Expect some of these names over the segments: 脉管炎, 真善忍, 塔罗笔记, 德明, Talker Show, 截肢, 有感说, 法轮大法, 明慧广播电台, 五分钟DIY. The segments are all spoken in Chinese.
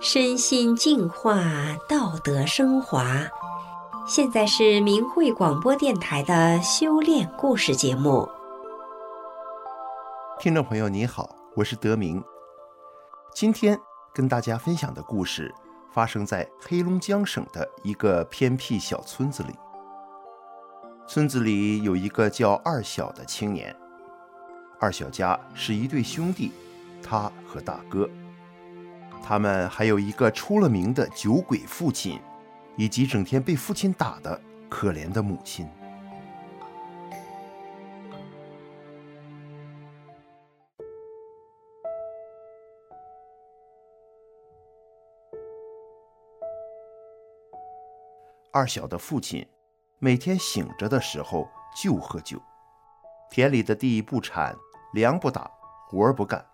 身心净化，道德升华。现在是明慧广播电台的修炼故事节目。听众朋友你好，我是德明。今天跟大家分享的故事发生在黑龙江省的一个偏僻小村子里。村子里有一个叫二小的青年，二小家是一对兄弟，他和大哥，他们还有一个出了名的酒鬼父亲，以及整天被父亲打的可怜的母亲。二小的父亲每天醒着的时候就喝酒，田里的地不铲，粮不打，活不干，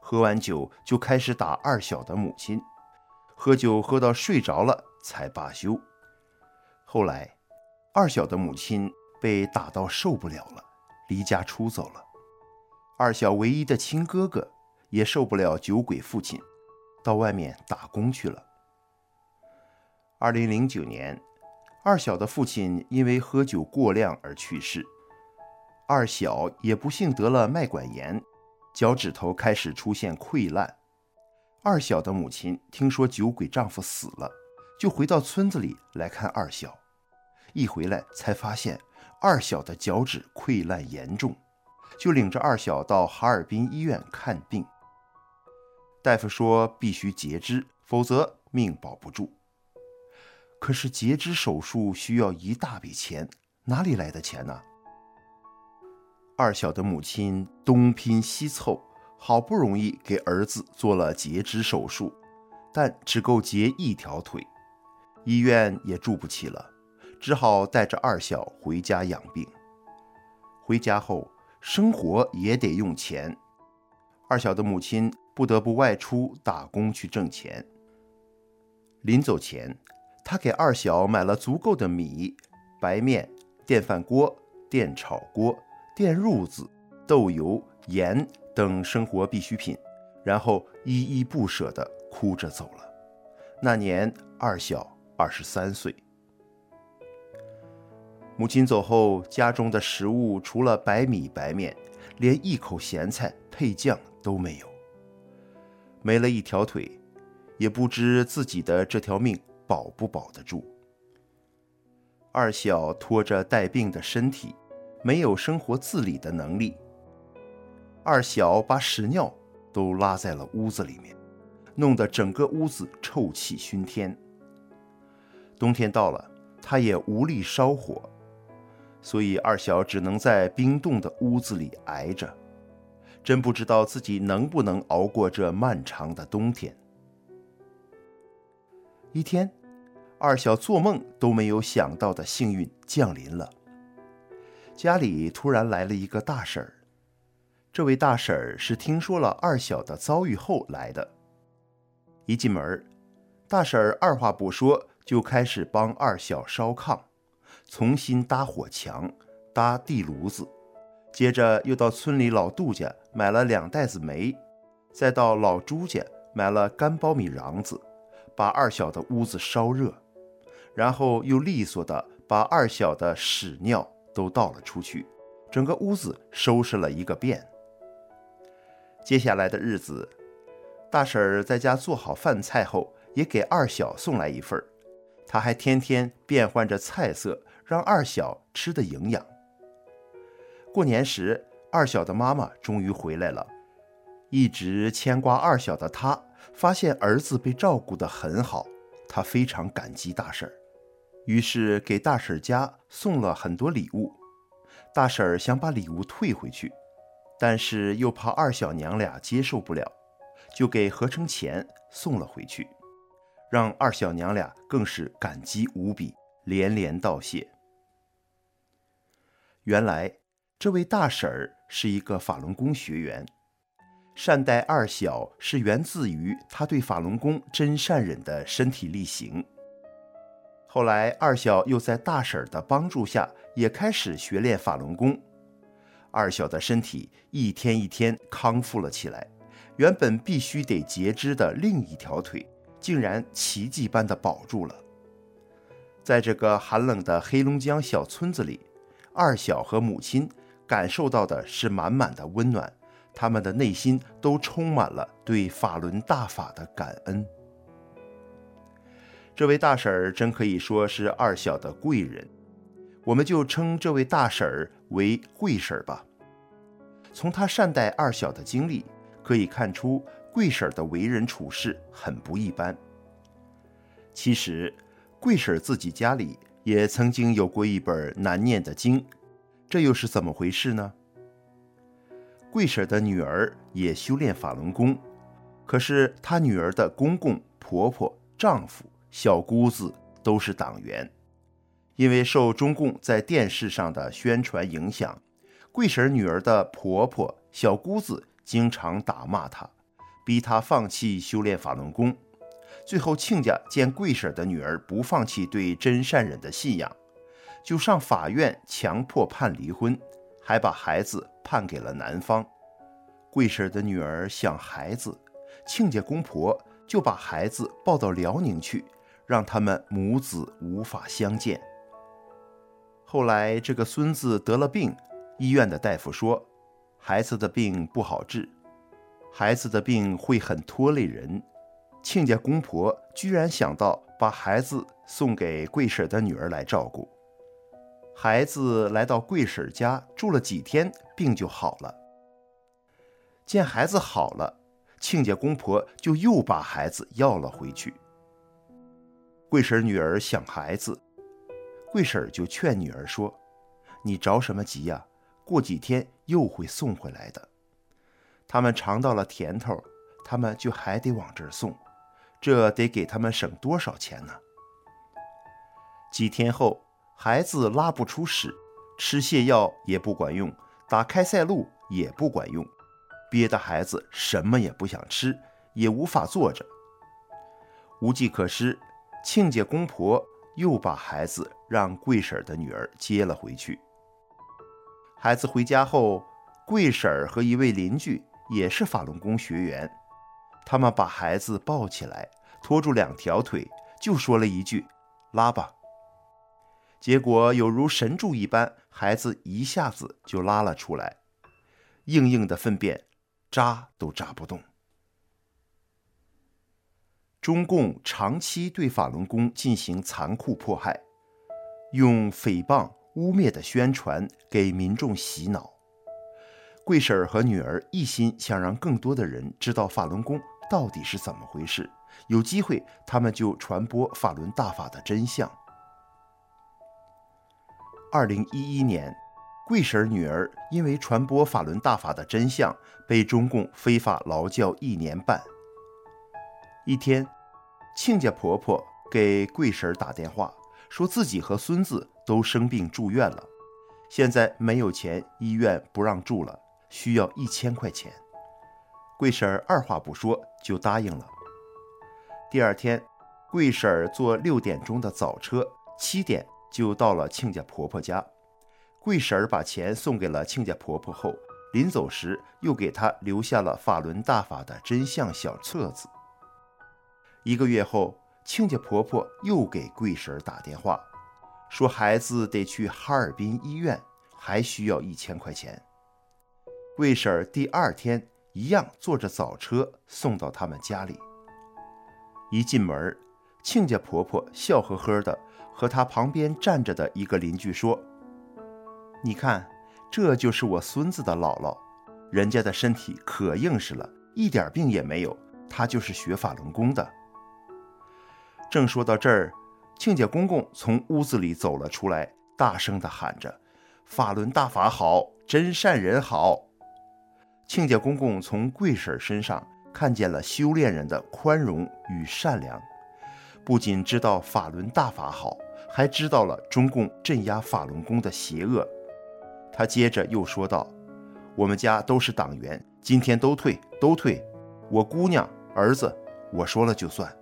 喝完酒就开始打二小的母亲，喝酒喝到睡着了才罢休。后来二小的母亲被打到受不了了，离家出走了。二小唯一的亲哥哥也受不了酒鬼父亲，到外面打工去了。2009年，二小的父亲因为喝酒过量而去世，二小也不幸得了脉管炎，脚趾头开始出现溃烂。二小的母亲听说酒鬼丈夫死了，就回到村子里来看二小，一回来才发现二小的脚趾溃烂严重，就领着二小到哈尔滨医院看病。大夫说必须截肢，否则命保不住。可是截肢手术需要一大笔钱，哪里来的钱呢？二小的母亲东拼西凑，好不容易给儿子做了截肢手术，但只够截一条腿，医院也住不起了，只好带着二小回家养病。回家后，生活也得用钱，二小的母亲不得不外出打工去挣钱。临走前，他给二小买了足够的米、白面、电饭锅、电炒锅、电褥子、豆油、盐等生活必需品，然后依依不舍地哭着走了。那年二小23岁。母亲走后，家中的食物除了白米白面，连一口咸菜配酱都没有。没了一条腿，也不知自己的这条命保不保得住。二小拖着带病的身体，没有生活自理的能力。二小把屎尿都拉在了屋子里面，弄得整个屋子臭气熏天。冬天到了，他也无力烧火，所以二小只能在冰冻的屋子里挨着，真不知道自己能不能熬过这漫长的冬天。一天，二小做梦都没有想到的幸运降临了。家里突然来了一个大婶儿，这位大婶儿是听说了二小的遭遇后来的。一进门，大婶儿二话不说就开始帮二小烧炕，重新搭火墙、搭地炉子，接着又到村里老杜家买了2袋子煤，再到老朱家买了干苞米瓤子，把二小的屋子烧热，然后又利索地把二小的屎尿都倒了出去，整个屋子收拾了一个遍。接下来的日子，大婶儿在家做好饭菜后，也给二小送来一份，她还天天变换着菜色，让二小吃得营养。过年时，二小的妈妈终于回来了，一直牵挂二小的她发现儿子被照顾得很好，他非常感激大婶儿，于是给大婶家送了很多礼物。大婶儿想把礼物退回去，但是又怕二小娘俩接受不了，就给合成钱送了回去，让二小娘俩更是感激无比，连连道谢。原来这位大婶儿是一个法轮功学员，善待二小是源自于他对法轮功真善忍的身体力行。后来二小又在大婶的帮助下也开始学练法轮功，二小的身体一天一天康复了起来，原本必须得截肢的另一条腿竟然奇迹般的保住了。在这个寒冷的黑龙江小村子里，二小和母亲感受到的是满满的温暖，他们的内心都充满了对法轮大法的感恩。这位大婶真可以说是二小的贵人，我们就称这位大婶为贵婶吧。从她善待二小的经历可以看出，贵婶的为人处事很不一般。其实贵婶自己家里也曾经有过一本难念的经，这又是怎么回事呢？贵婶的女儿也修炼法轮功，可是她女儿的公公、婆婆、丈夫、小姑子都是党员。因为受中共在电视上的宣传影响，贵婶女儿的婆婆、小姑子经常打骂她，逼她放弃修炼法轮功。最后亲家见贵婶的女儿不放弃对真善忍的信仰，就上法院强迫判离婚，还把孩子判给了男方。贵婶的女儿想孩子，亲家公婆就把孩子抱到辽宁去，让他们母子无法相见。后来这个孙子得了病，医院的大夫说，孩子的病不好治，孩子的病会很拖累人。亲家公婆居然想到把孩子送给贵婶的女儿来照顾。孩子来到贵婶家住了几天，病就好了。见孩子好了，亲家公婆就又把孩子要了回去。贵婶女儿想孩子，贵婶就劝女儿说，你着什么急呀？过几天又会送回来的。他们尝到了甜头，他们就还得往这儿送，这得给他们省多少钱呢？几天后，孩子拉不出屎，吃泻药也不管用，打开塞露也不管用，憋得孩子什么也不想吃，也无法坐着，无计可施。亲家公婆又把孩子让贵婶的女儿接了回去。孩子回家后，贵婶和一位邻居也是法轮功学员，他们把孩子抱起来，拖住两条腿，就说了一句，拉吧。结果有如神助一般，孩子一下子就拉了出来，硬硬的粪便扎都扎不动。中共长期对法轮功进行残酷迫害，用诽谤污蔑的宣传给民众洗脑。贵婶和女儿一心想让更多的人知道法轮功到底是怎么回事，有机会他们就传播法轮大法的真相。2011年，贵婶女儿因为传播法轮大法的真相，被中共非法劳教1年半。一天，亲家婆婆给贵婶打电话，说自己和孙子都生病住院了，现在没有钱，医院不让住了，需要1000块钱。贵婶二话不说就答应了。第二天，贵婶坐6点钟的早车，7点就到了亲家婆婆家。贵婶把钱送给了亲家婆婆后，临走时又给她留下了法轮大法的真相小册子。1个月后，亲家婆婆又给贵婶打电话，说孩子得去哈尔滨医院，还需要1000块钱。贵婶第二天一样坐着早车送到他们家里。一进门，亲家婆婆笑呵呵的和她旁边站着的一个邻居说，你看，这就是我孙子的姥姥，人家的身体可硬实了，一点病也没有，她就是学法轮功的。正说到这儿，亲家公公从屋子里走了出来，大声地喊着，法轮大法好，真善人好。亲家公公从贵婶身上看见了修炼人的宽容与善良，不仅知道法轮大法好，还知道了中共镇压法轮功的邪恶。他接着又说道，我们家都是党员，今天都退，都退，我姑娘儿子我说了就算。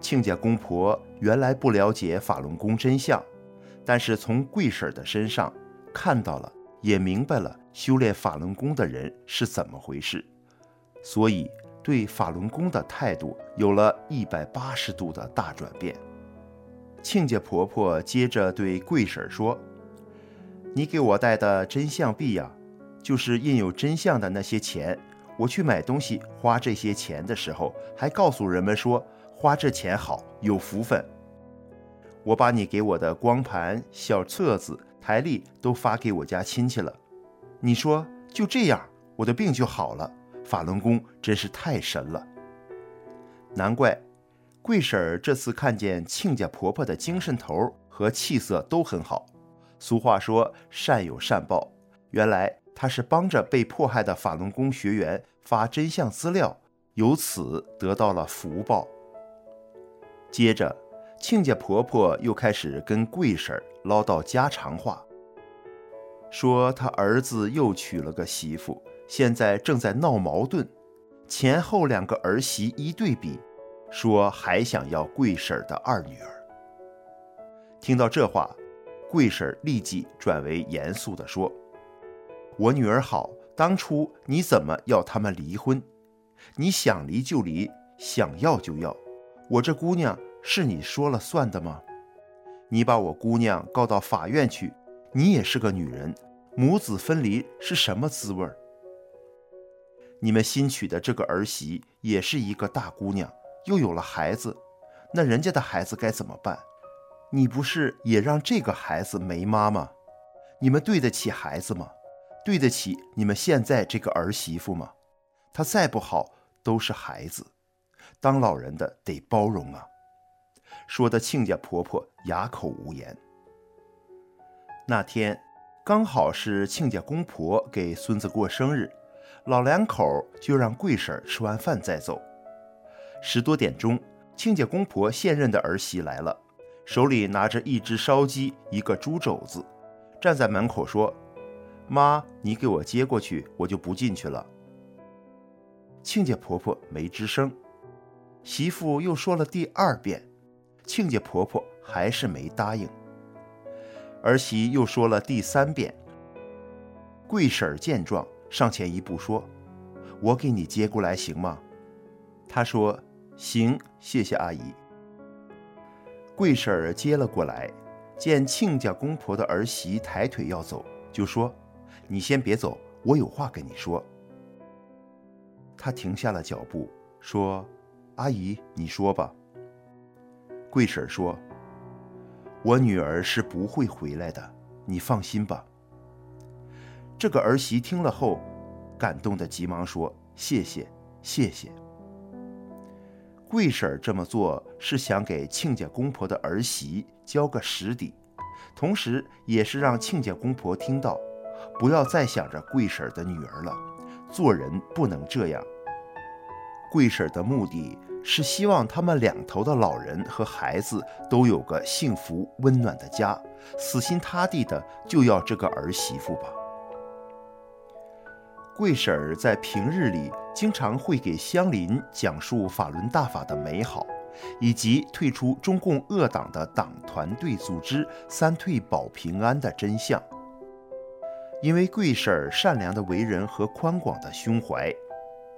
亲家公婆原来不了解法轮功真相，但是从贵婶的身上看到了也明白了修炼法轮功的人是怎么回事，所以对法轮功的态度有了180度的大转变。亲家婆婆接着对贵婶说：“你给我带的真相币呀，就是印有真相的那些钱。我去买东西花这些钱的时候，还告诉人们说花这钱好，有福分。我把你给我的光盘、小册子、台历都发给我家亲戚了。你说就这样，我的病就好了。法轮功真是太神了。”难怪贵婶这次看见亲家婆婆的精神头和气色都很好。俗话说善有善报，原来她是帮着被迫害的法轮功学员发真相资料，由此得到了福报。接着亲家婆婆又开始跟贵婶唠叨家常话，说她儿子又娶了个媳妇，现在正在闹矛盾，前后两个儿媳一对比，说还想要贵婶的二女儿。听到这话，贵婶立即转为严肃地说：“我女儿好，当初你怎么要他们离婚？你想离就离，想要就要，我这姑娘是你说了算的吗？你把我姑娘告到法院去，你也是个女人，母子分离是什么滋味？你们新娶的这个儿媳也是一个大姑娘，又有了孩子，那人家的孩子该怎么办？你不是也让这个孩子没妈吗？你们对得起孩子吗？对得起你们现在这个儿媳妇吗？她再不好都是孩子，当老人的得包容啊。”说的亲家婆婆哑口无言。那天刚好是亲家公婆给孙子过生日，老两口就让贵婶吃完饭再走。10多点钟，亲家公婆现任的儿媳来了，手里拿着一只烧鸡一个猪肘子，站在门口说：“妈，你给我接过去，我就不进去了。”亲家婆婆没吱声，媳妇又说了第2遍，亲家婆婆还是没答应。儿媳又说了第3遍，贵婶见状上前一步说：“我给你接过来行吗？”她说：“行，谢谢阿姨。”贵婶接了过来，见亲家公婆的儿媳抬腿要走，就说：“你先别走，我有话跟你说。”她停下了脚步，说：“阿姨，你说吧。”贵婶说：“我女儿是不会回来的，你放心吧。”这个儿媳听了后感动的急忙说：“谢谢，谢谢。”贵婶这么做是想给亲家公婆的儿媳交个实底，同时也是让亲家公婆听到不要再想着贵婶的女儿了，做人不能这样。贵婶的目的是希望他们两头的老人和孩子都有个幸福温暖的家，死心塌地的就要这个儿媳妇吧。贵婶在平日里经常会给乡邻讲述法轮大法的美好，以及退出中共恶党的党团队组织3退保平安的真相。因为贵婶善良的为人和宽广的胸怀，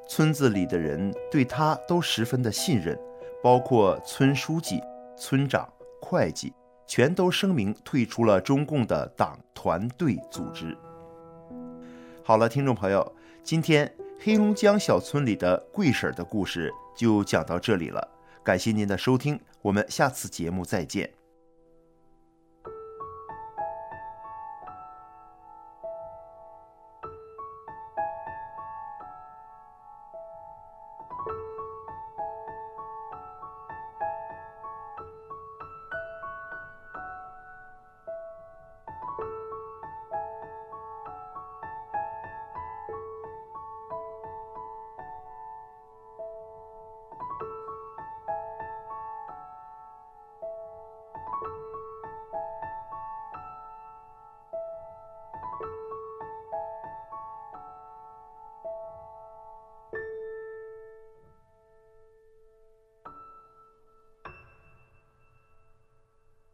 村子里的人对她都十分的信任，包括村书记、村长、会计，全都声明退出了中共的党团队组织。好了，听众朋友，今天黑龙江小村里的贵婶的故事就讲到这里了，感谢您的收听，我们下次节目再见。